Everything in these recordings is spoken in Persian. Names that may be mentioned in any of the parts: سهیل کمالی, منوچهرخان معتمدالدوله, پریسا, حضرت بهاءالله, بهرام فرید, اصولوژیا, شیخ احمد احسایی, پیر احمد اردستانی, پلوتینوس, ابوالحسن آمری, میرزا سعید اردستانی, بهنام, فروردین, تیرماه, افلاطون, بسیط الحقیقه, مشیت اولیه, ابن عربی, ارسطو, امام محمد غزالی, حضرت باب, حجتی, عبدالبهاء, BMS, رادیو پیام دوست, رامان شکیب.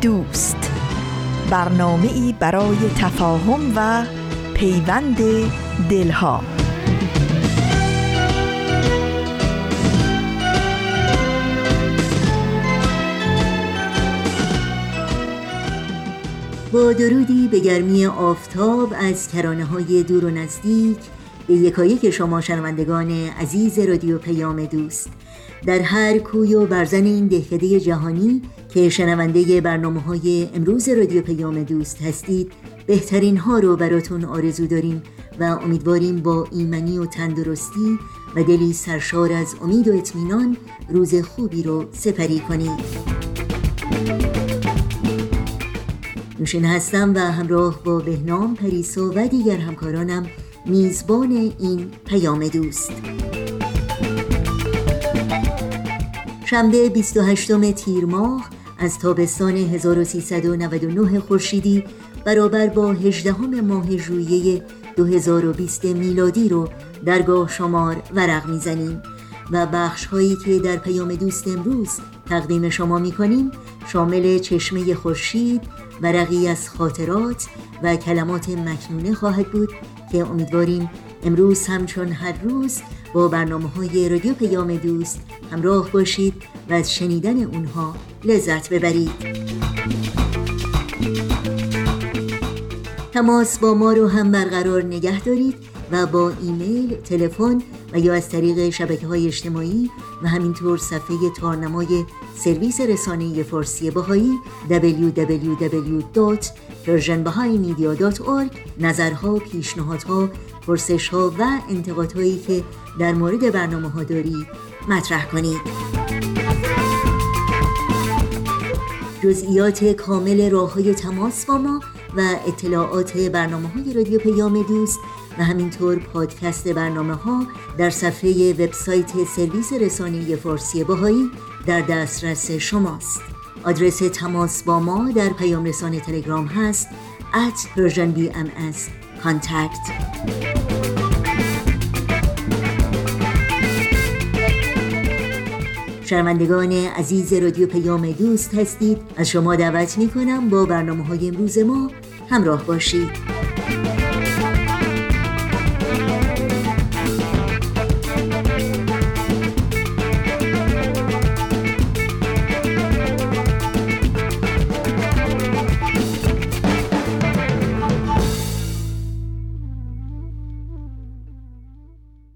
دوست، برنامه‌ای برای تفاهم و پیوند دلها. با درودی به گرمی آفتاب از کرانه‌های دور و نزدیک به یکایک شما شنوندگان عزیز رادیو پیام دوست در هر کوی و برزن این دهکده جهانی که شنونده برنامه‌های امروز رادیو پیام دوست هستید، بهترین ها رو براتون آرزو داریم و امیدواریم با ایمنی و تندرستی و دلی سرشار از امید و اطمینان روز خوبی رو سپری کنید. نوشین هستم و همراه با بهنام، پریسا و دیگر همکارانم میزبان این پیام دوست. شنبه 28 تیرماه از تابستان 1399 خورشیدی برابر با 18 ماه ژوئیه 2020 میلادی رو درگاه شمار ورق میزنیم و بخش‌هایی که در پیام دوست امروز تقدیم شما می‌کنیم شامل چشمه خورشید، ورقی از خاطرات و کلمات مکنونه خواهد بود که امیدواریم امروز همچون هر روز با برنامه‌های رادیو پیام دوست همراه باشید و از شنیدن اونها لذت ببرید. تماس با ما رو هم برقرار نگه دارید و با ایمیل، تلفن و یا از طریق شبکه‌های اجتماعی و همینطور صفحه تارنمای سرویس رسانه‌ای فارسی بهایی www.persianbms.org نظرها، پیشنهادها، پرسش‌ها و انتقادهایی که در مورد برنامه‌ها دارید مطرح کنید. جزئیات کامل راه‌های تماس با ما و اطلاعات برنامه‌های رادیو پیام دوست و همینطور پادکست برنامه‌ها در صفحه وبسایت سرویس رسانه‌ای فارسی بهایی در دسترس شماست. آدرس تماس با ما در پیام رسان تلگرام هست @persianbms contact. شنوندگان عزیز رادیو پیام دوست هستید، از شما دعوت می‌کنم با برنامه‌های امروز ما همراه باشید.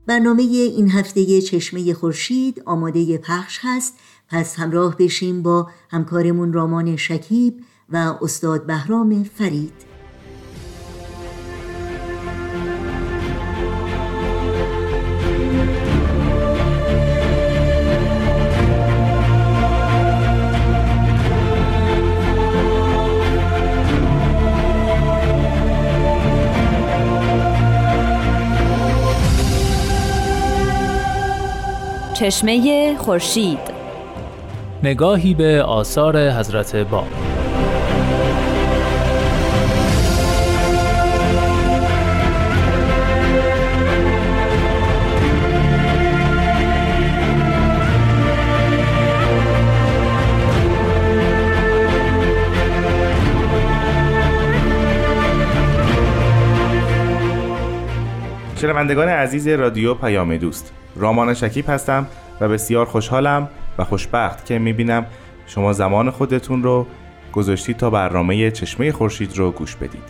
برنامه این هفته چشمه خورشید آماده پخش هست، پس همراه بشیم با همکارمون رامان شکیب و استاد بهرام فرید. چشمه خورشید، نگاهی به آثار حضرت باب. شنوندگان عزیز رادیو پیام دوست، رامان شکیب هستم و بسیار خوشحالم و خوشبخت که میبینم شما زمان خودتون رو گذاشتید تا برنامه چشمه خورشید رو گوش بدید.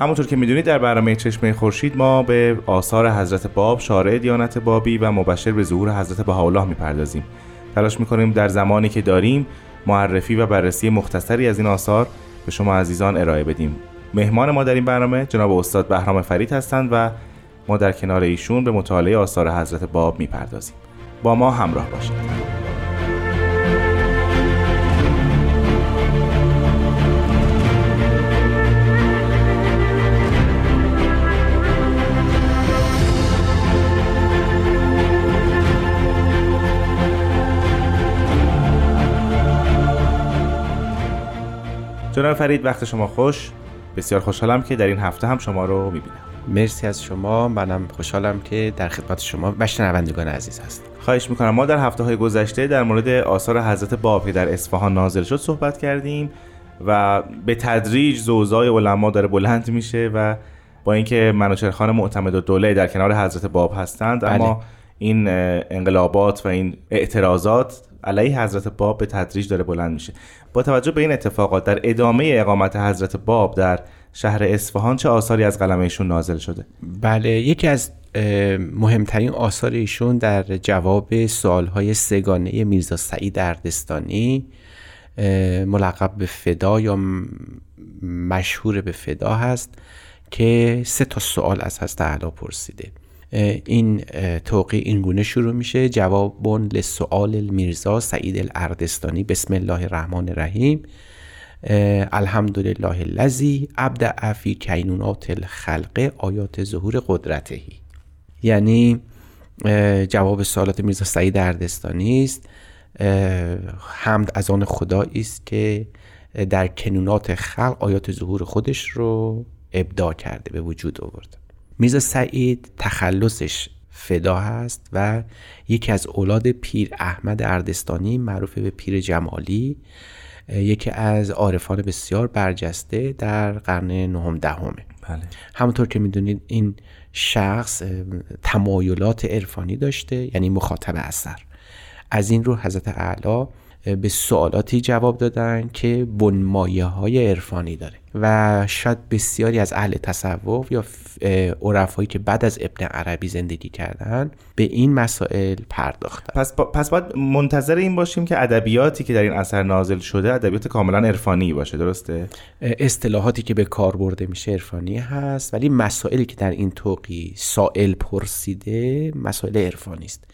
همونطور که میدونید در برنامه چشمه خورشید ما به آثار حضرت باب، شارع دیانت بابی و مبشر به ظهور حضرت بهاءالله میپردازیم. تلاش میکنیم در زمانی که داریم معرفی و بررسی مختصری از این آثار به شما عزیزان ارائه بدیم. مهمان ما در این برنامه جناب استاد بهرام فرید هستند و ما در کنار ایشون به مطالعه آثار حضرت باب میپردازیم. با ما همراه باشید. جناب فرید وقت شما خوش. بسیار خوشحالم که در این هفته هم شما رو میبینم. مرسی از شما. منم خوشحالم که در خدمت شما و شنوندگان عزیز هستم. خواهش میکنم. ما در هفته‌های گذشته در مورد آثار حضرت باب که در اصفهان نازل شد صحبت کردیم و به تدریج زوزای علما داره بلند میشه و با اینکه منوچهرخان معتمدالدوله در کنار حضرت باب هستند، اما این انقلابات و این اعتراضات علیه حضرت باب به تدریج داره بلند میشه. با توجه به این اتفاقات در ادامه اقامت حضرت باب در شهر اصفهان چه آثاری از قلم ایشون نازل شده؟ بله، یکی از مهمترین آثار ایشون در جواب سوالهای سگانه میرزا سعید اردستانی ملقب به فدا یا مشهور به فدا هست که 3 سوال از حضرت اعلی پرسیده. این توقیع این گونه شروع میشه: جوابون لسؤال میرزا سعید اردستانی بسم الله الرحمن الرحیم الحمدلله الذی ابدع فی کینونات الخلق آیات ظهور قدرتهی. یعنی جواب سوالات میرزا سعید اردستانی است. حمد از آن خدایی است که در کینونات خلق آیات ظهور خودش رو ابداع کرده، به وجود آورده. میرزا سعید تخلصش فدا هست و یکی از اولاد پیر احمد اردستانی معروف به پیر جمالی، یکی از عارفان بسیار برجسته در قرن 9 و 10. بله. همونطور که میدونید این شخص تمایلات عرفانی داشته، یعنی مخاطب اثر. از این رو حضرت اعلی به سوالاتی جواب دادن که بنمایه های عرفانی داره و شاید بسیاری از اهل تصوف یا عرفایی که بعد از ابن عربی زندگی کردن به این مسائل پرداختن. پس باید منتظر این باشیم که ادبیاتی که در این اثر نازل شده ادبیات کاملا عرفانی باشه، درسته؟ اصطلاحاتی که به کار برده میشه عرفانی هست، ولی مسائلی که در این توقیع سائل پرسیده مسائل عرفانی است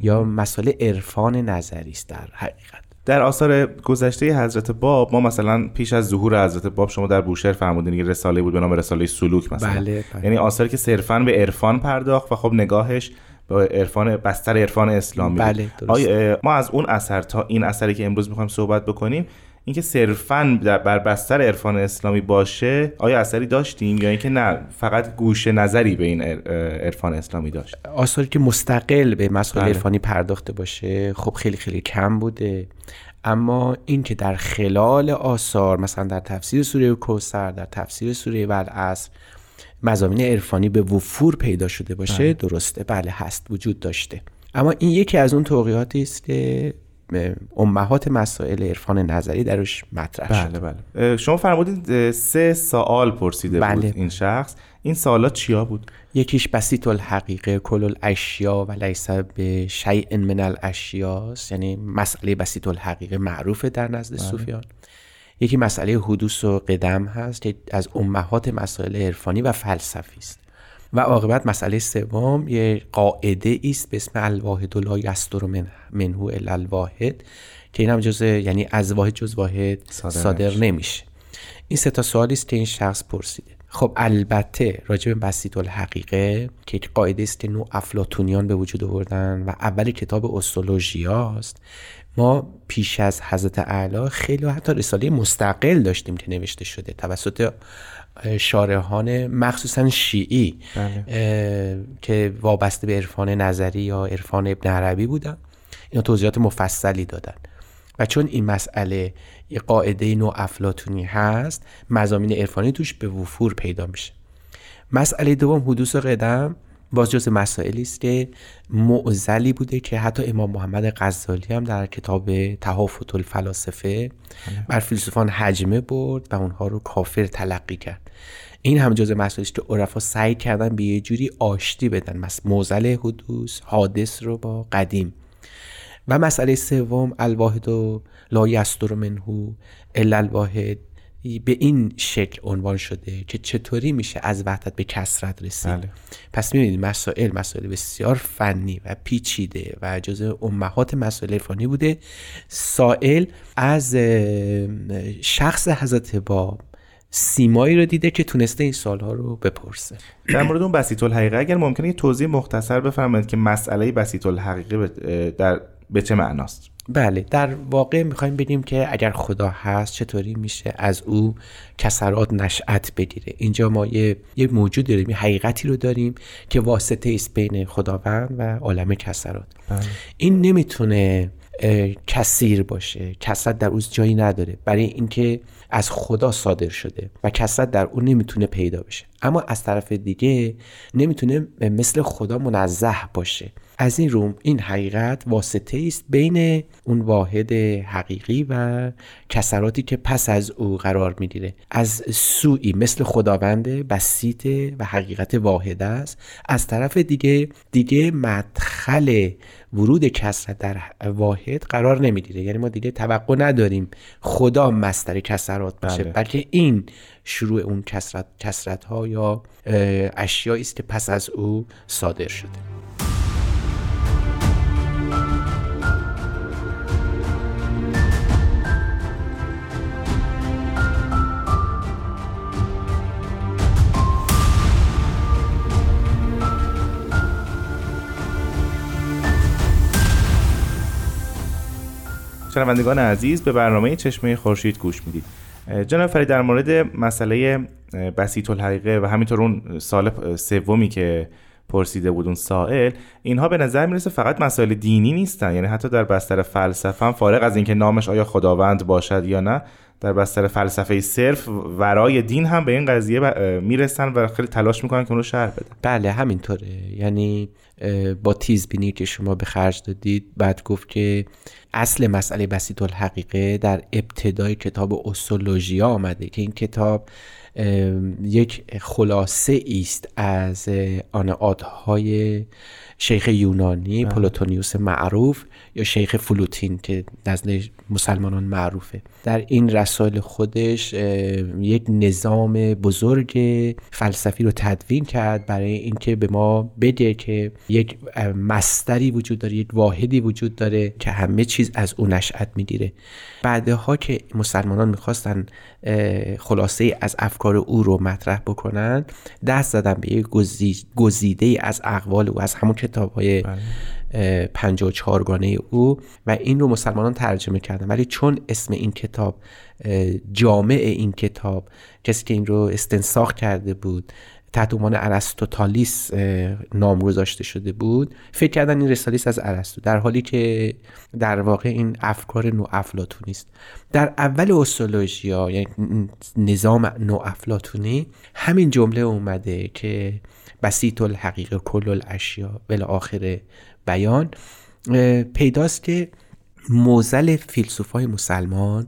یا مسائل عرفان نظری است در حقیقت. در آثار گذشته حضرت باب ما مثلا پیش از ظهور حضرت باب شما در بوشهر فرمودین یه رساله بود به نام رساله سلوک مثلا. بله، بله. یعنی آثاری که صرفاً به عرفان پرداخت و خب نگاهش به عرفان بستر عرفان اسلامی. بله، درست. ما از اون اثر تا این اثری که امروز می‌خوایم صحبت بکنیم، اینکه صرفاً بر بستر عرفان اسلامی باشه آیا اثری داشتیم یا اینکه نه فقط گوشه نظری به این عرفان اسلامی داشت؟ آثاری که مستقل به مسائل عرفانی پرداخته باشه خب خیلی خیلی کم بوده، اما این که در خلال آثار مثلا در تفسیر سوره کوثر، در تفسیر سوره والعصر مضامین عرفانی به وفور پیدا شده باشه بله. درسته، بله هست، وجود داشته. اما این یکی از اون توقیعاتی است که امهات مسائل عرفان نظری درش مطرح شده. بله، بله. شما فرمودید 3 سوال پرسیده بله. بود این شخص. این سوالات چیا بود؟ یکیش بسیط الحقیقه کل الاشیا و لیس بشیء من الاشیا، یعنی مسئله بسیط الحقیقه معروفه در نزد بله. صوفیان. یکی مسئله حدوث و قدم هست که از امهات مسائل عرفانی و فلسفی است. و عاقبت مسئله 3 یه قاعده است به اسم الواحد لا یصدر منه الا الواحد که این هم جزء، یعنی از واحد جز واحد صادر نمیشه. این 3 سوالی است که این شخص پرسیده. خب البته راجع به بسیط الحقیقه که یک قاعده است که نوع افلاطونیان به وجود آوردن و اول کتاب استولوژیا است، ما پیش از حضرت اعلی خیلی حتی رساله مستقل داشتیم که نوشته شده توسط شارحان مخصوصا شیعی بله. که وابسته به عرفان نظری یا عرفان ابن عربی بودن. اینا توضیحات مفصلی دادن و چون این مسئله یه قاعده نو افلاطونی هست مضامین عرفانی توش به وفور پیدا میشه. مسئله 2 حدوث قدم باز جز مسائلی است که معضلی بوده که حتی امام محمد غزالی هم در کتاب تهافت الفلاسفه بر فیلسوفان هجمه برد و اونها رو کافر تلقی کرد. این هم جز مسائلی است که عرفا سعی کردن به یه جوری آشتی بدن معضل حدوث حادث رو با قدیم. و مسئله 3 الواحد و لا یصدر منه الا الواحد به این شکل عنوان شده که چطوری میشه از وحدت به کثرت رسید. بله. پس میبینید مسائل بسیار فنی و پیچیده و جزء امهات مسائل عرفانی بوده. سائل از شخص حضرت باب سیمایی رو دیده که تونسته این سوال‌ها رو بپرسه. در مورد اون بسیط الحقیقه اگر ممکنه یه توضیح مختصر بفرمایید که مسئله بسیط الحقیقه در به چه معناست؟ بله، در واقع میخوایم بگیم که اگر خدا هست چطوری میشه از او کثرات نشأت بگیره. اینجا ما یه موجود داریم، یه حقیقتی رو داریم که واسطه است بین خداوند و عالم کثرات. این نمیتونه کثیر باشه، کثرت در او جایی نداره، برای اینکه از خدا صادر شده و کثرت در او نمیتونه پیدا بشه. اما از طرف دیگه نمیتونه مثل خدا منزه باشه. از این رو این حقیقت واسطه است بین اون واحد حقیقی و کثراتی که پس از او قرار میگیره. از سوی مثل خداوند بسیط و حقیقت واحد است، از طرف دیگه مدخل ورود کثرت در واحد قرار نمیگیره. یعنی ما دیگه توقع نداریم خدا مصدر کثرات بشه، بلکه این شروع اون کثرت ها یا اشیایی است که پس از او صادر شده. شنوندگان عزیز، به برنامه چشمه خورشید گوش میدید. جناب فرید، در مورد مسئله بسیط الحقیقه و همینطور اون سال سومی که پرسیده بود اون سائل، اینها به نظر میرسه فقط مسائل دینی نیستن، یعنی حتی در بستر فلسفه هم، فارغ از اینکه نامش آیا خداوند باشد یا نه، در بستر فلسفه صرف ورای دین هم به این قضیه میرسن و خیلی تلاش میکنن که اون رو شرح بدن. بله همینطوره، یعنی با تیزبینی که شما به خرج دادید، بعد گفت که اصل مسئله بسیط الحقیقه در ابتدای کتاب اصولوژیا آمده که این کتاب یک خلاصه ایست از آنعادهای شیخ یونانی پلوتینوس معروف یا شیخ فلوتین که نزد مسلمانان معروفه. در این رسائل خودش یک نظام بزرگ فلسفی رو تدوین کرد برای اینکه به ما بگه که یک مصدری وجود داره، یک واحدی وجود داره که همه چیز از اون نشأت میگیره. بعدها که مسلمانان میخواستن خلاصه از افکار او رو مطرح بکنن، دست زدن به یک گزیده از اقوال او، از همون کتاب‌های 54 گانه او، و این رو مسلمانان ترجمه کردن. ولی چون اسم این کتاب، جامع این کتاب، کسی که این رو استنساخ کرده بود تحت عنوان ارسطوطالیس نام گذاشته شده بود، فکر کردن این رساله است از ارسطو، در حالی که در واقع این افکار نو افلاطونی است. در اول اصولوژیا، یعنی نظام نو افلاطونی، همین جمله اومده که بسیط الحقیقه کل الاشیا بالاخره بیان، پیداست که موزل فیلسوفای مسلمان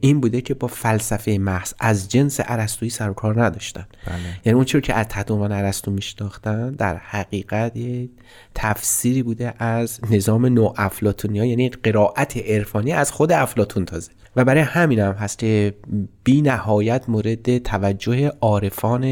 این بوده که با فلسفه محض از جنس ارسطویی سر و کار نداشتن. بله. یعنی اون چیزی که از تحت عنوان ارسطو میشناختن در حقیقت تفسیری بوده از نظام نو افلاطونی ها، یعنی قرائت عرفانی از خود افلاطون تازه، و برای همین هم هست که بی نهایت مورد توجه عارفان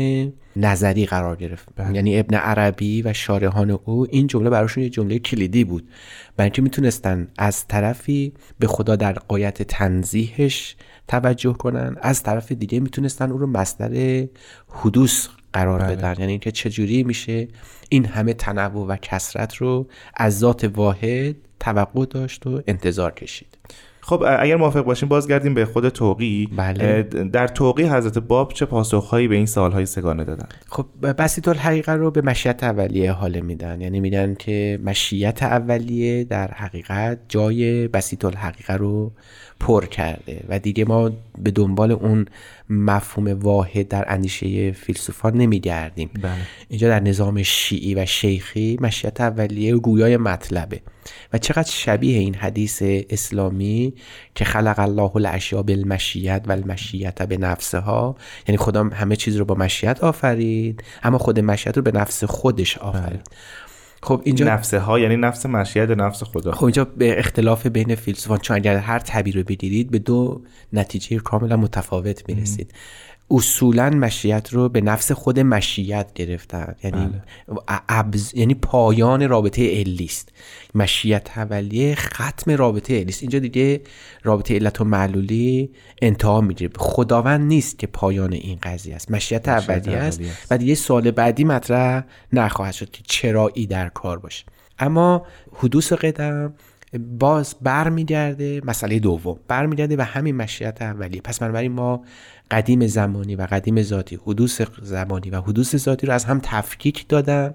نظری قرار گرفت. یعنی ابن عربی و شارحان او، این جمله براشون یه جمله کلیدی بود، برای اینکه میتونستن از طرفی به خدا در غایت تنزیهش توجه کنن، از طرف دیگه میتونستن او رو مصدر حدوث قرار بدن. یعنی اینکه چجوری میشه این همه تنوع و کثرت رو از ذات واحد توقع داشت و انتظار کشید. خب اگر موافق باشیم بازگردیم به خود توقی. بله. در توقی حضرت باب چه پاسخهایی به این سوالهای سگانه دادن؟ خب بسیط الحقیقه رو به مشیت اولیه حاله میدن، یعنی میدن که مشیت اولیه در حقیقت جای بسیط الحقیقه رو پر کرده و دیگه ما به دنبال اون مفهوم واحد در اندیشه فیلسوفان نمیگردیم. بله. اینجا در نظام شیعی و شیخی مشیت اولیه گویای مطلبه و چقدر شبیه این حدیث اسلامی که خلق الله الاشیاء بالمشیت و المشیت به نفسها، یعنی خدا همه چیز رو با مشیت آفرید اما خود مشیت رو به نفس خودش آفرید. بله. خب اینجا نفسها یعنی نفس مشیت و نفس خدا. خب اینجا به اختلاف بین فیلسوفان، چون اگر هر تعبیر رو بدیدید به دو نتیجه کاملا متفاوت میرسید. اصولا مشیت رو به نفس خود مشیت گرفتن، یعنی یعنی پایان رابطه علی است. مشیت اولیه ختم رابطه علی است. اینجا دیگه رابطه علت و معلولی انتها میگیره، خداوند نیست که پایان این قضیه است. مشیت اولیه است و دیگه سوال بعدی مطرح نخواهد شد که چرایی در کار باشه. اما حدوث قدم باز برمیگرده، مسئله دوم برمیگرده و همین مشیت اولیه. پس بنابراین ما قدیم زمانی و قدیم ذاتی، حدوث زمانی و حدوث ذاتی رو از هم تفکیک دادن.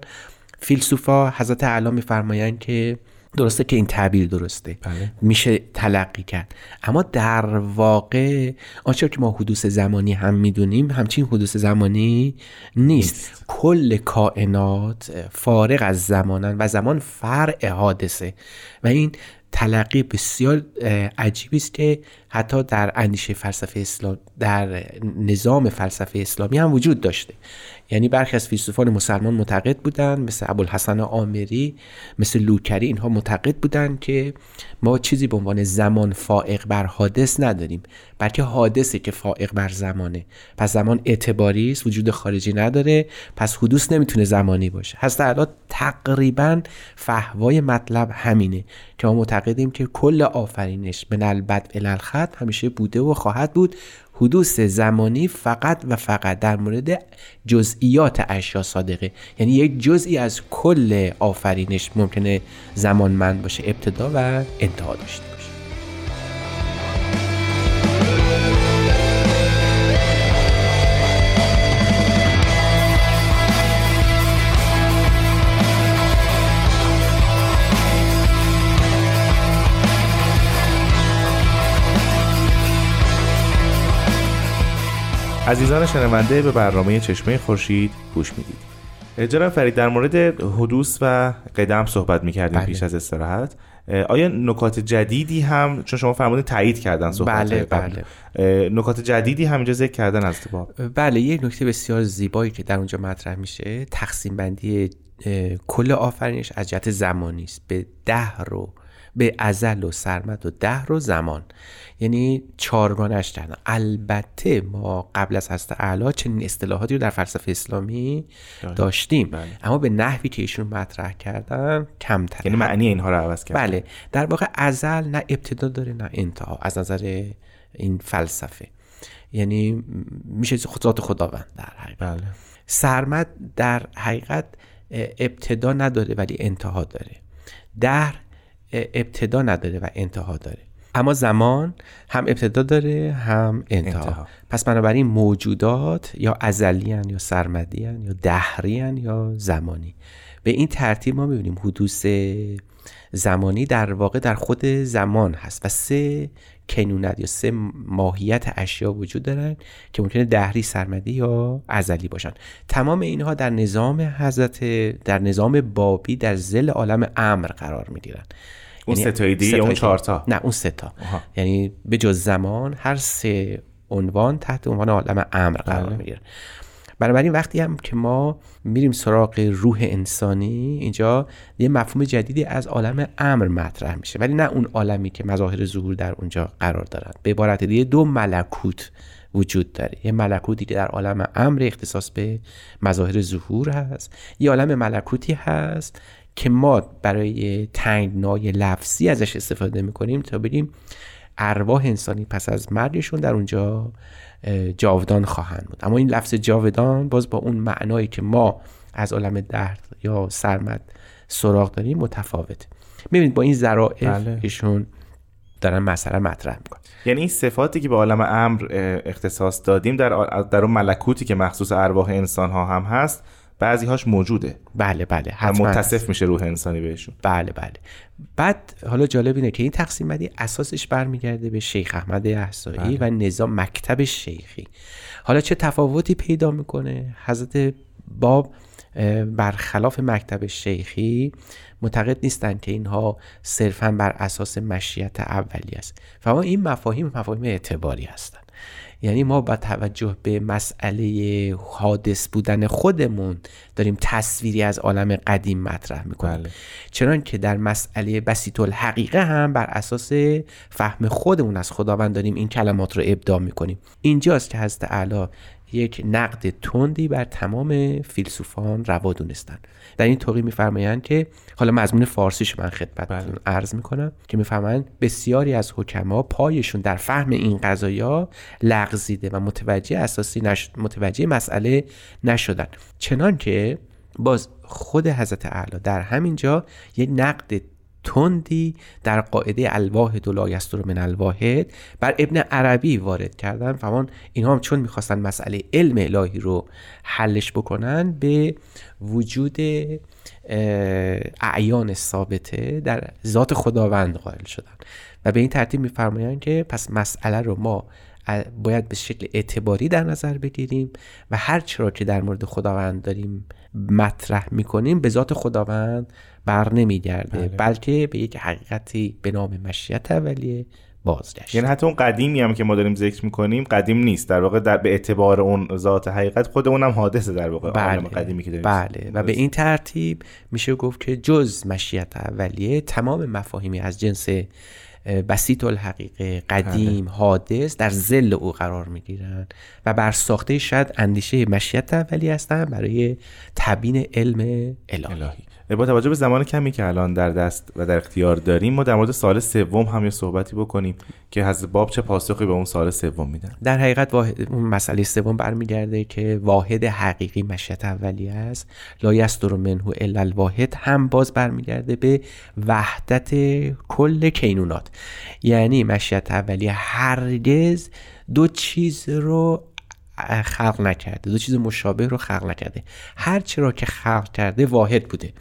فیلسوفا حضرت اعلی می‌فرمایند که درسته که این تعبیر درسته، بله، میشه تلقی کرد، اما در واقع آنچه که ما حدوث زمانی هم میدونیم همچین حدوث زمانی نیست. کل کائنات فارغ از زمانن و زمان فرع حادثه و این تلقی بسیار عجیبی است که حتی در اندیشه فلسفه اسلام، در نظام فلسفه اسلامی هم وجود داشته. یعنی برخی از فیلسوفان مسلمان معتقد بودند، مثل ابوالحسن آمری، مثل لوکری، اینها معتقد بودند که ما چیزی به عنوان زمان فائق بر حادث نداریم، بلکه حادثه که فائق بر زمانه. پس زمان اعتباری است، وجود خارجی نداره، پس حدوث نمیتونه زمانی باشه. حضرت اعلی تقریبا فهوای مطلب همینه که ما معتقدیم که کل آفرینش من البدء الی الخط همیشه بوده و خواهد بود. حدوث زمانی فقط و فقط در مورد جزئیات اشیا صادقه، یعنی یک جزئی از کل آفرینش ممکنه زمانمند باشه، ابتدا و انتها داشته باشه. عزیزان شنونده، به برنامه چشمه خورشید گوش میدید. جناب فرید، در مورد حدوث و قدم صحبت میکردیم پیش از استراحت. آیا نکات جدیدی هم، چون شما فرمودید تایید کردن صحبت، بله. نکات جدیدی هم اینجا ذکر کردن از باب؟ بله، یک نکته بسیار زیبایی که در اونجا مطرح میشه، تقسیم بندی کل آفرینش از جهت زمانی است، به دهر و به ازل و سرمد و دهر و زمان، یعنی چارگانش کردن. البته ما قبل از حضرت اعلی چنین اصطلاحاتی رو در فلسفه اسلامی داشتیم، بله. اما به نحوی که ایشون مطرح کردن کمتر، یعنی معنی اینها رو عوض کردن. بله، در واقع ازل نه ابتدا داره نه انتها از نظر این فلسفه، یعنی میشه ذات خداوند در حقیقت، بله. سرمد در حقیقت ابتدا نداره ولی انتها داره، دهر ابتدا نداره و انتها داره، اما زمان هم ابتدا داره هم انتها. پس بنابراین موجودات یا ازلیان یا سرمدیان یا دهریان یا زمانی. به این ترتیب ما می‌بینیم حدوث زمانی در واقع در خود زمان هست و سه کنونت یا سه ماهیت اشیا وجود دارن که ممکنه دهری، سرمدی یا ازلی باشن. تمام اینها در نظام حضرت، در نظام بابی، در ظل عالم امر قرار می‌گیرن. اون ستاییدی یا اون چهارتا؟ نه، اون ستا. یعنی به جز زمان هر سه عنوان تحت عنوان عالم امر قرار می‌گیره. بنابراین وقتی هم که ما میریم سراغ روح انسانی، اینجا یه مفهوم جدیدی از عالم امر مطرح میشه، ولی نه اون عالمی که مظاهر ظهور در اونجا قرار دارند. به عبارت دیگه دو ملکوت وجود داره، یه ملکوتی که در عالم امر اختصاص به مظاهر ظهور هست، یه عالم ملکوتی هست که ما برای تنگنای لفظی ازش استفاده میکنیم تا بگیم ارواح انسانی پس از مرگشون در اونجا جاودان خواهند بود. اما این لفظ جاودان باز با اون معنایی که ما از عالم دهر یا سرمد سراغ داریم متفاوته. میبینید با این ذرائفشون دارن مثلا مطرح میکنن. یعنی این صفاتی که به عالم امر اختصاص دادیم در اون ملکوتی که مخصوص ارواح انسان ها هم هست، بعضی هاش موجوده. بله بله، حتما متصف میشه روح انسانی بهشون. بله بله. بعد حالا جالب اینه که این تقسیم بندی اساسش برمیگرده به شیخ احمد احسایی، بله. و نظام مکتب شیخی. حالا چه تفاوتی پیدا میکنه؟ حضرت باب برخلاف مکتب شیخی معتقد نیستن که اینها صرفاً بر اساس مشیت اولیه است، فما این مفاهیم اعتباری هستند. یعنی ما با توجه به مسئله حادث بودن خودمون داریم تصویری از عالم قدیم مطرح میکنیم، بله. چنان که در مسئله بسیط الحقیقه هم بر اساس فهم خودمون از خداوند داریم این کلمات رو ابداع میکنیم. اینجاست که حضرت اعلی یک نقد تندی بر تمام فیلسوفان روا دونستند. در این توقی میفرمایند که، حالا مضمون فارسیش من خدمتتون عرض میکنم، که میفرمایند بسیاری از حکما پایشون در فهم این قضایا لغزیده و متوجه مسئله نشدن. چنان که باز خود حضرت اعلی در همین جا یک نقد تندی در قاعده الواحد و لایصدر من الواحد بر ابن عربی وارد کردن. فمان اینها هم چون میخواستن مسئله علم الهی رو حلش بکنن به وجود اعیان ثابته در ذات خداوند قائل شدن و به این ترتیب میفرمایند که پس مسئله رو ما باید به شکل اعتباری در نظر بگیریم و هر چرا که در مورد خداوند داریم مطرح میکنیم به ذات خداوند بر نمیگرده، بلکه به یک حقیقتی به نام مشیت اولیه بازگشت. یعنی حتی اون قدیمی هم که ما داریم ذکر میکنیم قدیم نیست، در واقع در به اعتبار اون ذات حقیقت خود اون هم حادثه در واقع عالم قدیمی که داریم. بله. و به این ترتیب میشه گفت که جز مشیت اولیه تمام مفاهیمی از جنس بسیط الحقیقه، قدیم، حادث در ظل او قرار میگیرن و بر ساخته شاید اندیشه مشیت اولیه هستن برای تبیین علم الهی. با توجه به زمان کمی که الان در دست و در اختیار داریم ما در مورد سال سوم هم یه صحبتی بکنیم که حضرت باب چه پاسخی به اون سال سوم میدن. در حقیقت اون مسئله سوم برمیگرده که واحد حقیقی مشیت اولیه است، لا یصدر منه الا الواحد هم باز برمیگرده به وحدت کل کینونات، یعنی مشیت اولیه هرگز دو چیز رو خلق نکرده، دو چیز مشابه رو خلق نکرده، هر چی را که خلق کرده واحد بوده.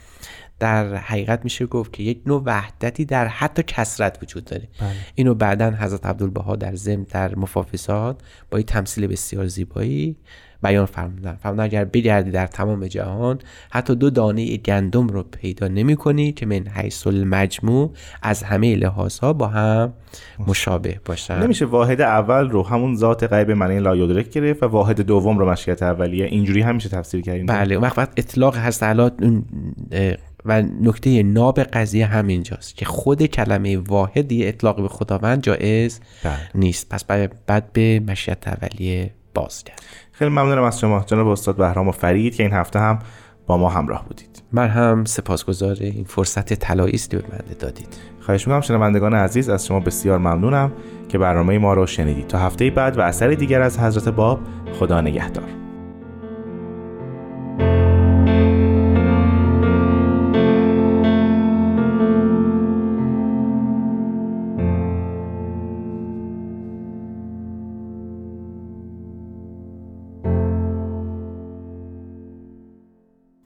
در حقیقت میشه گفت که یک نوع وحدتی در حتی کثرت وجود داره. بله. اینو بعداً حضرت عبدالبها در ضمن در مفافصات با یک تمثیل بسیار زیبایی بیان فرمودن. فرمودن اگر بگردی در تمام جهان حتی دو دانه گندم رو پیدا نمی‌کنی که من حیث المجموع از همه لحاظها با هم مشابه باشن. نمیشه واحد اول رو همون ذات غیب معنی لا یدرک گرفت و واحد دوم رو مشیت اولیه، اینجوری همیشه تفسیر کردیم. بله. اون وقت اطلاق هست اعلی و نکته ناب قضیه همینجاست که خود کلمه واحدی اطلاق به خداوند جایز نیست. پس بعد به مشیت اولیه بازگرد. خیلی ممنونم از شما جناب استاد بهرام فرید که این هفته هم با ما همراه بودید. من هم سپاسگزار این فرصت طلایی است که به من دادید. خواهش می‌کنم. شنوندگان عزیز از شما بسیار ممنونم که برنامه ما رو شنیدید. تا هفته بعد و اثر دیگر از حضرت باب، خدا نگهدار.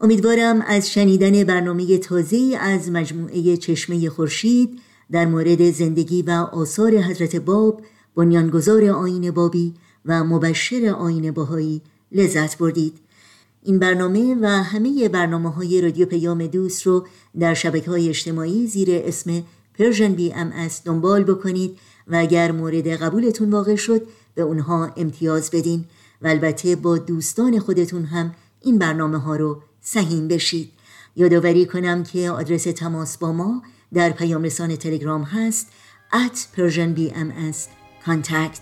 امیدوارم از شنیدن برنامه تازه‌ای از مجموعه چشمه خورشید در مورد زندگی و آثار حضرت باب، بنیانگذار آیین بابی و مبشر آیین بهایی لذت بردید. این برنامه و همه برنامه‌های رادیو پیام دوست رو در شبکه‌های اجتماعی زیر اسم پرژن BMS دنبال بکنید و اگر مورد قبولتون واقع شد به اونها امتیاز بدین و البته با دوستان خودتون هم این برنامه ها رو سهیم بشید. یادآوری کنم که آدرس تماس با ما در پیام رسان تلگرام هست @persianbms contact.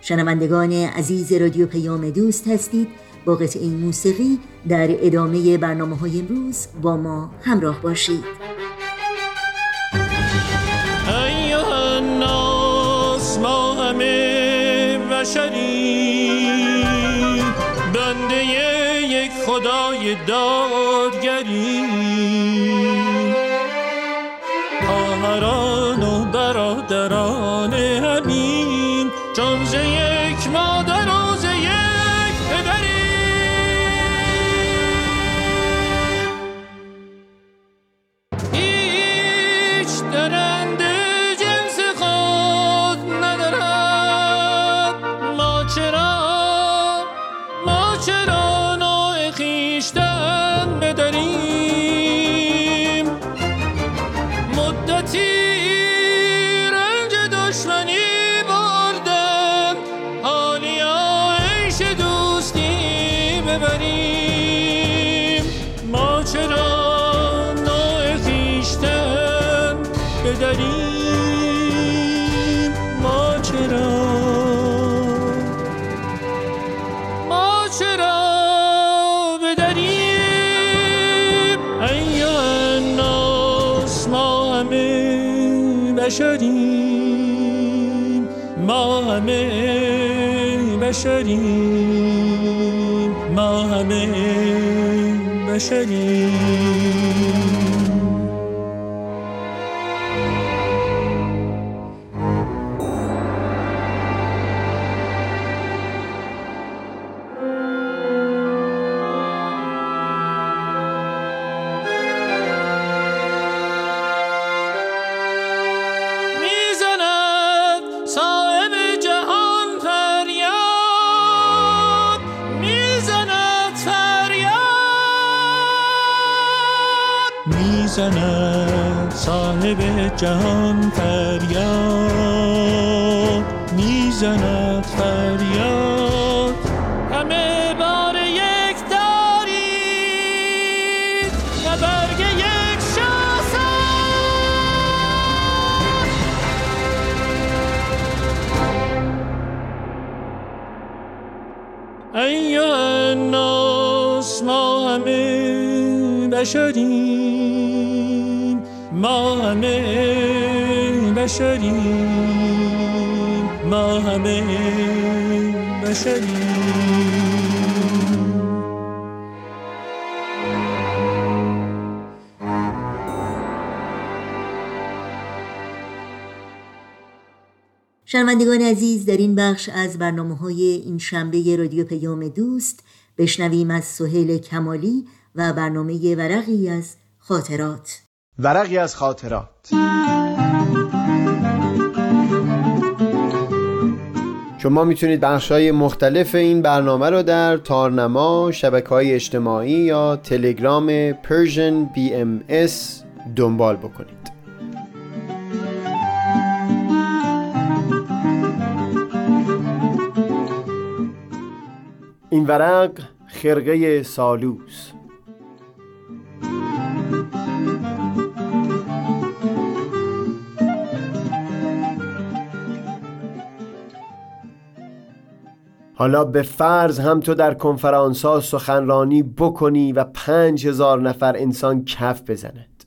شنوندگان عزیز رادیو پیام دوست هستید. با قطعه این موسیقی در ادامه برنامه‌های امروز با ما همراه باشید. ایها الناس ما همه بشری بنده خدای دادگری، خواهران و برادران همین چون ز یک مادر و ز یک پدری. هیچ درنده جنس خود ندارد، ما چرا بشریم، ما همه بشریم، ما همه بشریم. می‌زند صاحب جهان فریاد، می‌زند فریاد، همه بار یک دارید نه برگ یک شاخه. ایها الناس، ما همه بشریم، ما همه بشریم، ما همه بشریم. شنوندگان عزیز، در این بخش از برنامه‌های این شنبه رادیو پیام دوست بشنویم از سهیل کمالی و برنامه ورقی از خاطرات. شما میتونید بخش‌های مختلف این برنامه رو در تارنما، شبکه‌های اجتماعی یا تلگرام Persian BMS دنبال بکنید. این ورق خرقه سالوس. حالا به فرض هم تو در کنفرانس‌ها سخنرانی بکنی و 5,000 نفر انسان کف بزند،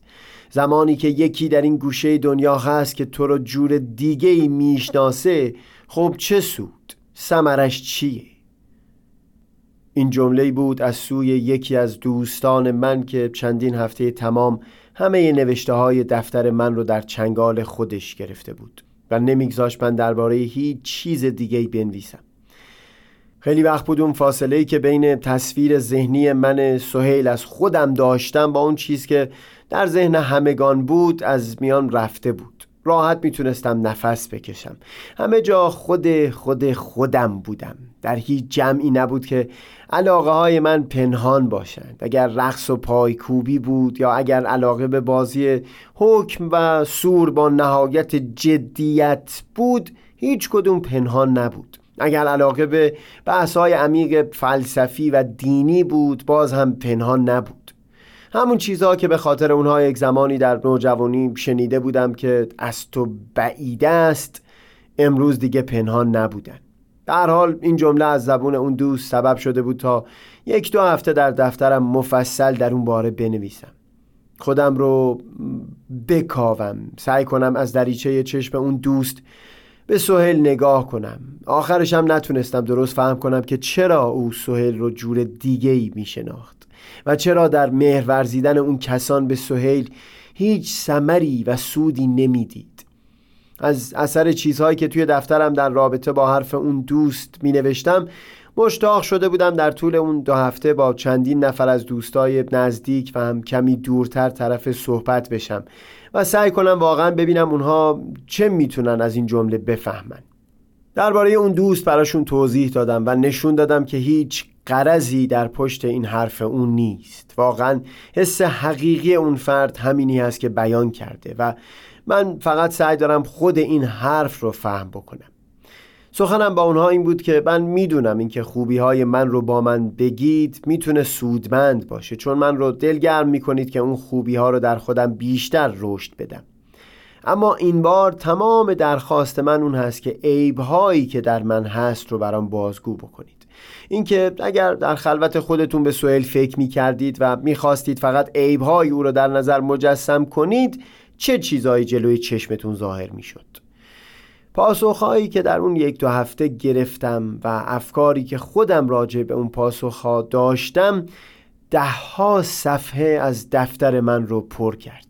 زمانی که یکی در این گوشه دنیا هست که تو رو جور دیگه‌ای میشناسه، خب چه سود؟ ثمرش چیه؟ این جمله‌ای بود از سوی یکی از دوستان من که چندین هفته تمام همه نوشته‌های دفتر من رو در چنگال خودش گرفته بود و نمی‌گذاشت من درباره هیچ چیز دیگه‌ای بنویسم. خیلی وقت بود اون فاصله‌ای که بین تصویر ذهنی من سهیل از خودم داشتم با اون چیز که در ذهن همگان بود از میان رفته بود. راحت میتونستم نفس بکشم. همه جا خودم بودم. در هیچ جمعی نبود که علاقه های من پنهان باشند. اگر رقص و پایکوبی بود یا اگر علاقه به بازی حکم و سور با نهایت جدیت بود، هیچ کدوم پنهان نبود. اگر علاقه به بحث‌های عمیق فلسفی و دینی بود، باز هم پنهان نبود. همون چیزها که به خاطر اونها یک زمانی در نوجوانی شنیده بودم که از تو بعیده است، امروز دیگه پنهان نبودن. در حال این جمله از زبون اون دوست سبب شده بود تا 1-2 هفته در دفترم مفصل در اون باره بنویسم، خودم رو بکاوم، سعی کنم از دریچه چشم اون دوست به سهیل نگاه کنم. آخرش هم نتونستم درست فهم کنم که چرا او سهیل رو جور دیگه‌ای میشناخت و چرا در مهر ورزیدن اون کسان به سهیل هیچ ثمری و سودی نمیدید. از اثر چیزهایی که توی دفترم در رابطه با حرف اون دوست مینوشتم، مشتاق شده بودم در طول اون 2 هفته با چندین نفر از دوستای نزدیک و هم کمی دورتر طرف صحبت بشم و سعی کنم واقعا ببینم اونها چه میتونن از این جمله بفهمن. درباره اون دوست براشون توضیح دادم و نشون دادم که هیچ غرضی در پشت این حرف اون نیست. واقعا حس حقیقی اون فرد همینی هست که بیان کرده و من فقط سعی دارم خود این حرف رو فهم بکنم. سخنم با اونها این بود که من میدونم اینکه خوبی‌های من رو با من بگید میتونه سودمند باشه، چون من رو دلگرم میکنید که اون خوبی‌ها رو در خودم بیشتر رشد بدم. اما این بار تمام درخواست من اون هست که عیب‌هایی که در من هست رو برام بازگو بکنید. اینکه اگر در خلوت خودتون به سهیل فکر میکردید و میخواستید فقط عیب‌های او رو در نظر مجسم کنید، چه چیزایی جلوی چشمتون ظاهر میشد؟ پاسخهایی که در اون 1-2 هفته گرفتم و افکاری که خودم راجع به اون پاسخها داشتم، 10 صفحه از دفتر من رو پر کرد.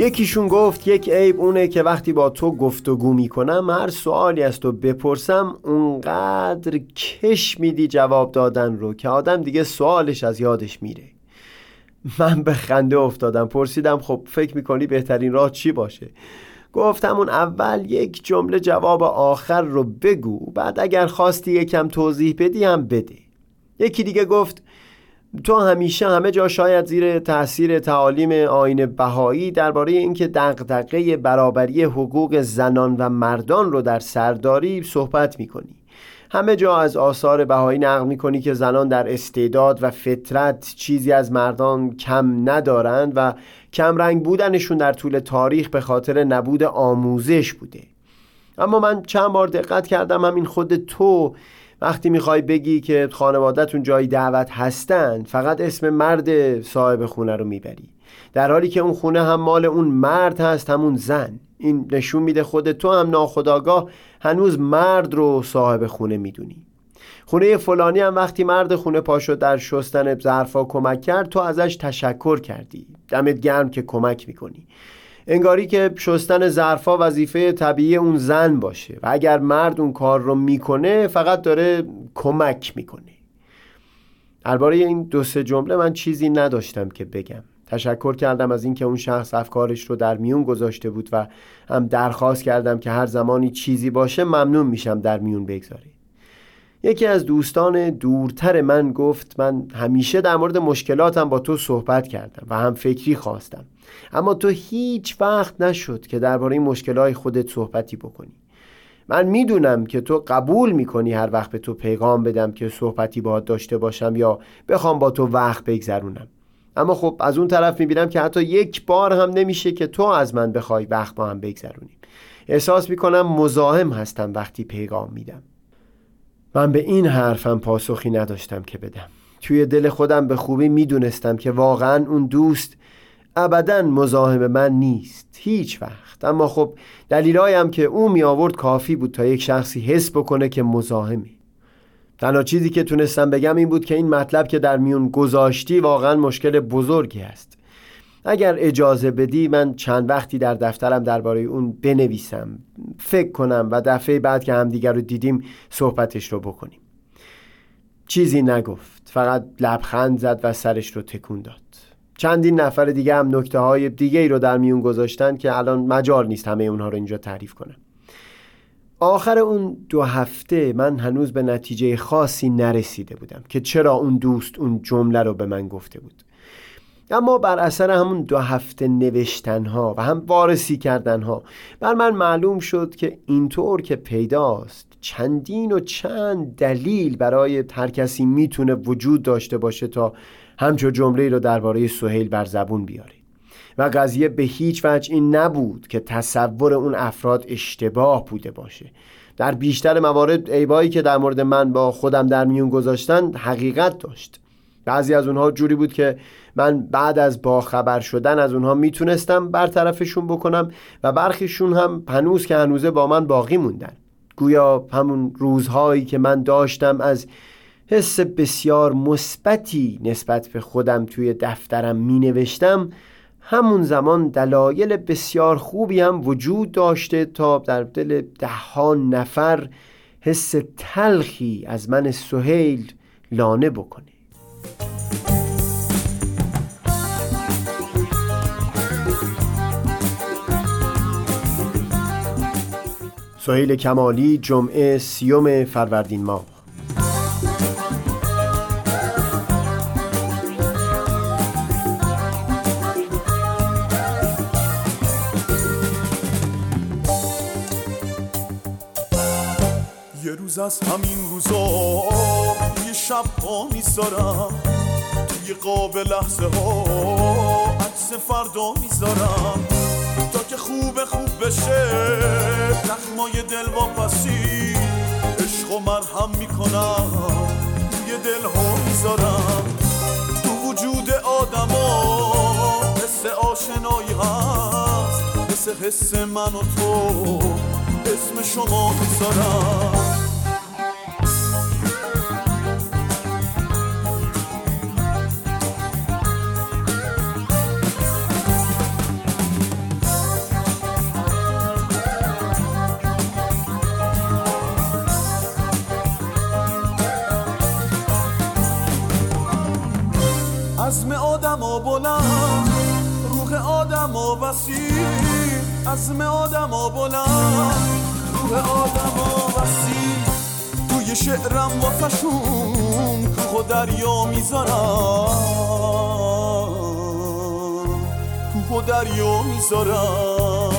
یکیشون گفت یک عیب اونه که وقتی با تو گفتگو میکنم هر سوالی از تو بپرسم اونقدر کش میدی جواب دادن رو که آدم دیگه سوالش از یادش میره. من به خنده افتادم، پرسیدم خب فکر میکنی بهترین راه چی باشه؟ گفتم اون اول یک جمله جواب آخر رو بگو، بعد اگر خواستی یکم توضیح بدی هم بده. یکی دیگه گفت تو همیشه همه جا شاید زیر تأثیر تعالیم آیین بهایی درباره اینکه دغدغه برابری حقوق زنان و مردان رو در سر داری صحبت میکنی. همه جا از آثار بهایی نقل میکنی که زنان در استعداد و فطرت چیزی از مردان کم ندارند و کم رنگ بودنشون در طول تاریخ به خاطر نبود آموزش بوده. اما من چند بار دقت کردم همین خود تو وقتی میخوای بگی که خانوادتون جای دعوت هستن فقط اسم مرد صاحب خونه رو میبری، در حالی که اون خونه هم مال اون مرد هست، همون زن. این نشون میده خود تو هم ناخودآگاه هنوز مرد رو صاحب خونه میدونی. خونه فلانی هم وقتی مرد خونه پاشو در شستن ظرفا کمک کرد تو ازش تشکر کردی، دمت گرم که کمک میکنی، انگاری که شستن ظرفا وظیفه طبیعی اون زن باشه و اگر مرد اون کار رو میکنه فقط داره کمک میکنه. درباره این دو سه جمله من چیزی نداشتم که بگم. تشکر کردم از اینکه اون شخص افکارش رو در میون گذاشته بود و هم درخواست کردم که هر زمانی چیزی باشه ممنون میشم در میون بگذاری. یکی از دوستان دورتر من گفت من همیشه در مورد مشکلاتم با تو صحبت کردم و هم فکری خواستم، اما تو هیچ وقت نشد که درباره مشکلات خودت صحبتی بکنی. من میدونم که تو قبول میکنی هر وقت به تو پیغام بدم که صحبتی باهات داشته باشم یا بخوام با تو وقت بگذرونم، اما خب از اون طرف میبینم که حتی یک بار هم نمیشه که تو از من بخوای وقت با هم بگذرونیم. احساس میکنم مزاحم هستم وقتی پیغام میدم. من به این حرفم پاسخی نداشتم که بدم. توی دل خودم به خوبی میدونستم که واقعا اون دوست ابداً مزاحم من نیست، هیچ وقت. اما خب دلیلایم که اون می آورد کافی بود تا یک شخصی حس بکنه که مزاحمه. تنها چیزی که تونستم بگم این بود که این مطلب که در میون گذاشتی واقعا مشکل بزرگی است. اگر اجازه بدی من چند وقتی در دفترم درباره اون بنویسم، فکر کنم و دفعه بعد که همدیگر رو دیدیم صحبتش رو بکنیم. چیزی نگفت، فقط لبخند زد و سرش رو تکون داد. چندین نفر دیگه هم نکته های دیگه ای رو در میون گذاشتن که الان مجال نیست همه اونها رو اینجا تعریف کنم. آخر اون 2 هفته من هنوز به نتیجه خاصی نرسیده بودم که چرا اون دوست اون جمله رو به من گفته بود، اما بر اثر همون 2 هفته نوشتنها و هم وارسی کردنها بر من معلوم شد که اینطور که پیداست چندین و چند دلیل برای هر کسی میتونه وجود داشته باشه تا همچو جمله‌ای رو درباره سهیل بر زبون بیاره و قضیه به هیچ وجه این نبود که تصور اون افراد اشتباه بوده باشه. در بیشتر موارد عیبایی که در مورد من با خودم در میون گذاشتن حقیقت داشت. بعضی از اونها جوری بود که من بعد از باخبر شدن از اونها میتونستم برطرفشون بکنم و برخیشون هم هنوز که هنوزه با من باقی موندن. گویا همون روزهایی که من داشتم از حس بسیار مثبتی نسبت به خودم توی دفترم مینوشتم، همون زمان دلایل بسیار خوبی هم وجود داشته تا در دل 10 نفر حس تلخی از من سهیل لانه بکنه. سهیل کمالی، جمعه 30 فروردین ماه. یه روز از همین روزا یه شب ها میذارم توی قاب لحظه ها، عکس فردا میذارم تا که خوب بشه زخمای دل واپسی. عشق و مرهم میکنم توی دل ها میذارم، تو وجود آدم ها حس آشنایی هست، مثل حس من و تو اسم شما میذارم. عزم آدم ها بلند، روح آدم ها وسیع، عزم آدم ها بلند، روح آدم ها وسیع. توی شعرم واسه شون کوه و دریا میذارم، کوه و دریا میذارم.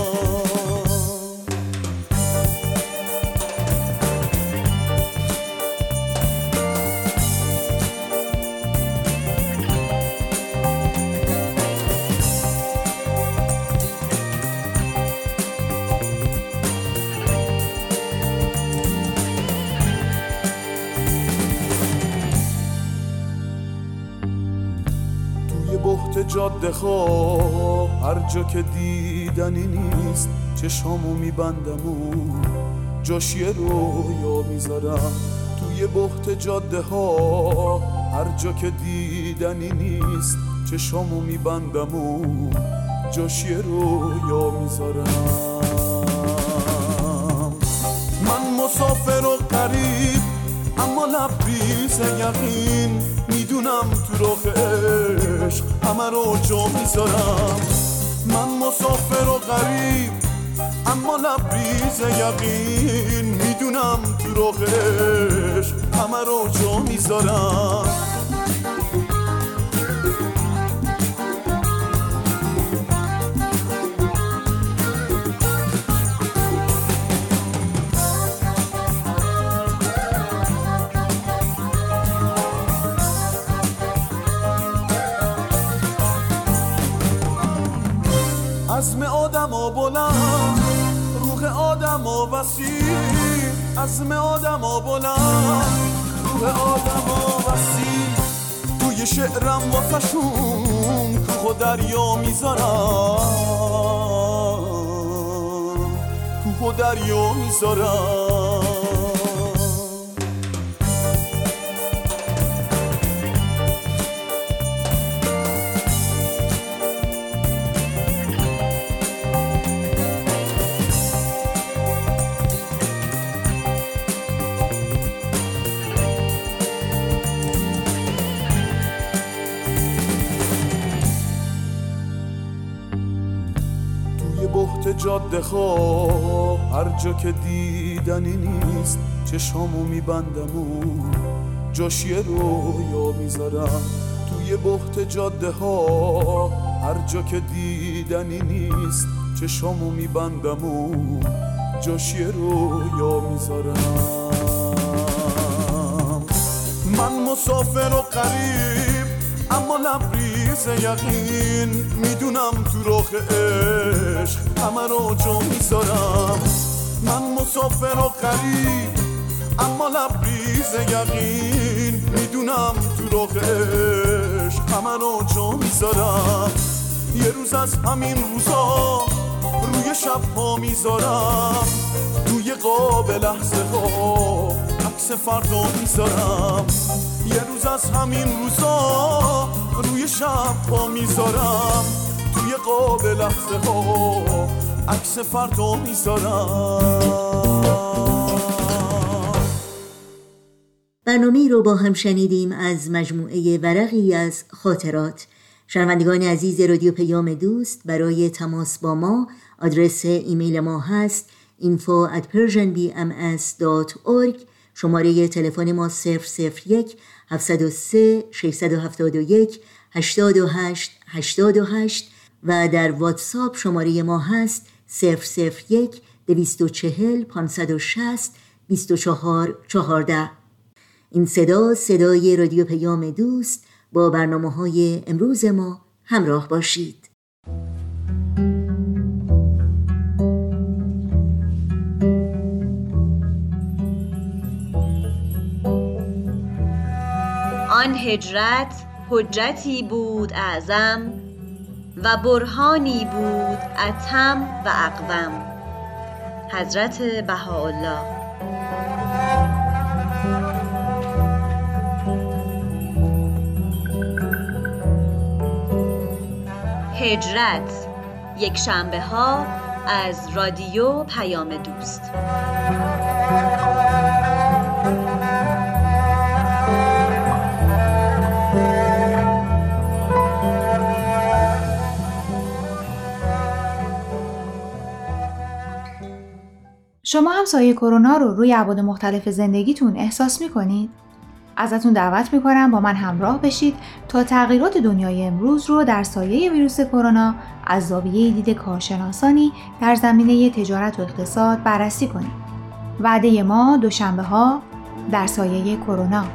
جاده خواه هر جا که دیدنی نیست، چشامو میبندم و جاشیه رویا میذارم. توی بحت جاده ها هر جا که دیدنی نیست، چشامو میبندم و جاشیه رویا میذارم. من مسافر و قریب اما لبریز یقین، میدونم تو راه عشق همه رو جا میذارم. من مسافر و غریب اما لبریز یقین، میدونم تو راه عشق همه رو جا میذارم. عزم آدم ها بلند، روح آدم ها وسیع، عزم آدم ها بلند، روح آدم ها وسیع. توی شعرم واسه شون کوه و دریا میذارم، کوه و دریا میذارم. جاده خواه هر جا که دیدنی نیست، چشامو میبندم و جاشیه رویا میذارم. توی بحت جاده ها هر جا که دیدنی نیست، چشامو میبندم و جاشیه رویا میذارم. من مسافر و غریب اما لبریز یقین، میدونم تو راه عشق همه رو جا میذارم. من مسافر و غریب اما لبریز یقین، میدونم تو راه عشق همه رو جا میذارم. یه روز از همین روزا روی شبها میذارم، توی قاب لحظه ها عکس فردا میذارم. یه روز از همین روزا روی شب ها میذارم، توی قاب لحظه ها عکس فردا میذارم. برنامه رو با هم شنیدیم از مجموعه ورقی از خاطرات. شنوندگان عزیز رادیو پیام دوست، برای تماس با ما آدرس ایمیل ما هست info@persianbms.org. شماره تلفن ما 001-703-671-88-88 و در واتساپ شماره ما هست 001-240-560-2414. این صدای رادیو پیام دوست. با برنامه‌های امروز ما همراه باشید. آن هجرت حجتی بود اعظم و برهانی بود اتم و اقوم. حضرت بهاءالله. هجرت، یک شنبه ها از رادیو پیام دوست. شما هم سایه کرونا رو روی ابعاد مختلف زندگیتون احساس می‌کنید؟ ازتون دعوت می‌کنم با من همراه بشید تا تغییرات دنیای امروز رو در سایه ویروس کرونا از زاویه دید کارشناسانی در زمینه تجارت و اقتصاد بررسی کنیم. وعده ما دوشنبه‌ها در سایه کرونا.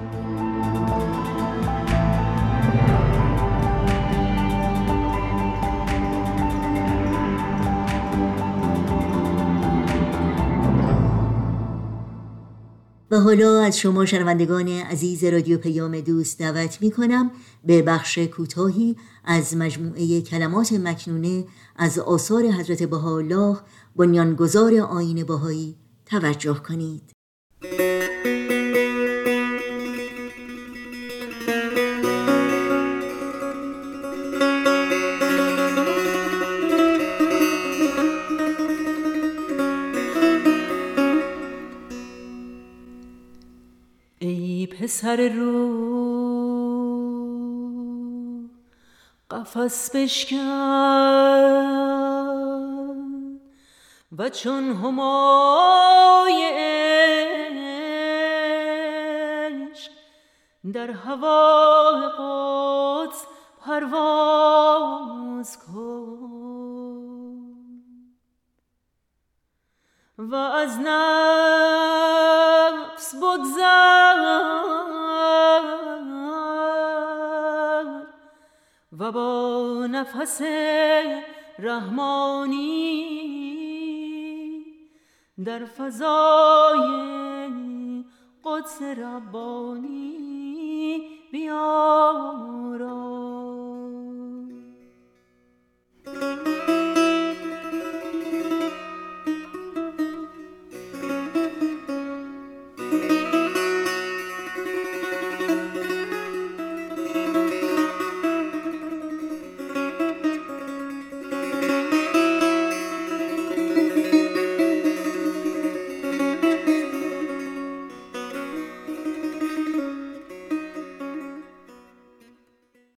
و حالا از شما شنوندگان عزیز رادیو پیام دوست دعوت می‌کنم به بخش کوتاهی از مجموعه کلمات مکنونه از آثار حضرت بهاءالله بنیانگذار آیین بهایی توجه کنید. سر رو قفس بشکن و چون همای عشق در هوای قدس پرواز کن و از نفس بگذر و با نفس رحمانی در فضای قدس ربانی بیارا.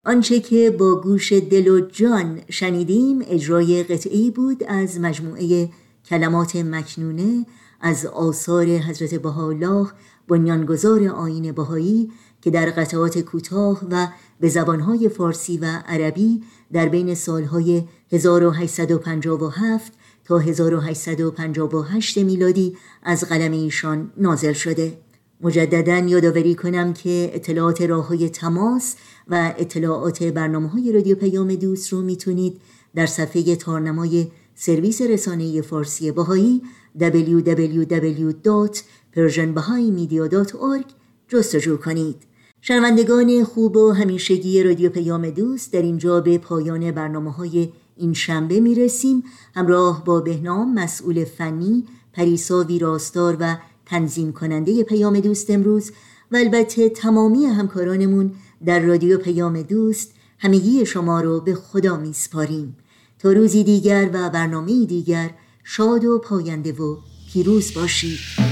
آنچه که با گوش دل و جان شنیدیم اجرای قطعی بود از مجموعه کلمات مکنونه از آثار حضرت بهاءالله بنیانگذار آیین بهایی که در قطعات کوتاه و به زبانهای فارسی و عربی در بین سالهای 1857 تا 1858 میلادی از قلم ایشان نازل شده. مجدداً یادآوری کنم که اطلاعات راه‌های تماس و اطلاعات برنامه‌های رادیو پیام دوست رو میتونید در صفحه تارنمای سرویس رسانه فارسی بهایی www.persianbms.org جستجو کنید. شنوندگان خوب و همیشگی رادیو پیام دوست، در اینجا به پایان برنامه‌های این شنبه میرسیم. همراه با بهنام مسئول فنی، پریسا ویراستار و تنظیم کننده پیام دوست امروز و البته تمامی همکارانمون در رادیو پیام دوست همگی شما رو به خدا میسپاریم. تا روزی دیگر و برنامه‌ای دیگر شاد و پاینده و پیروز باشید.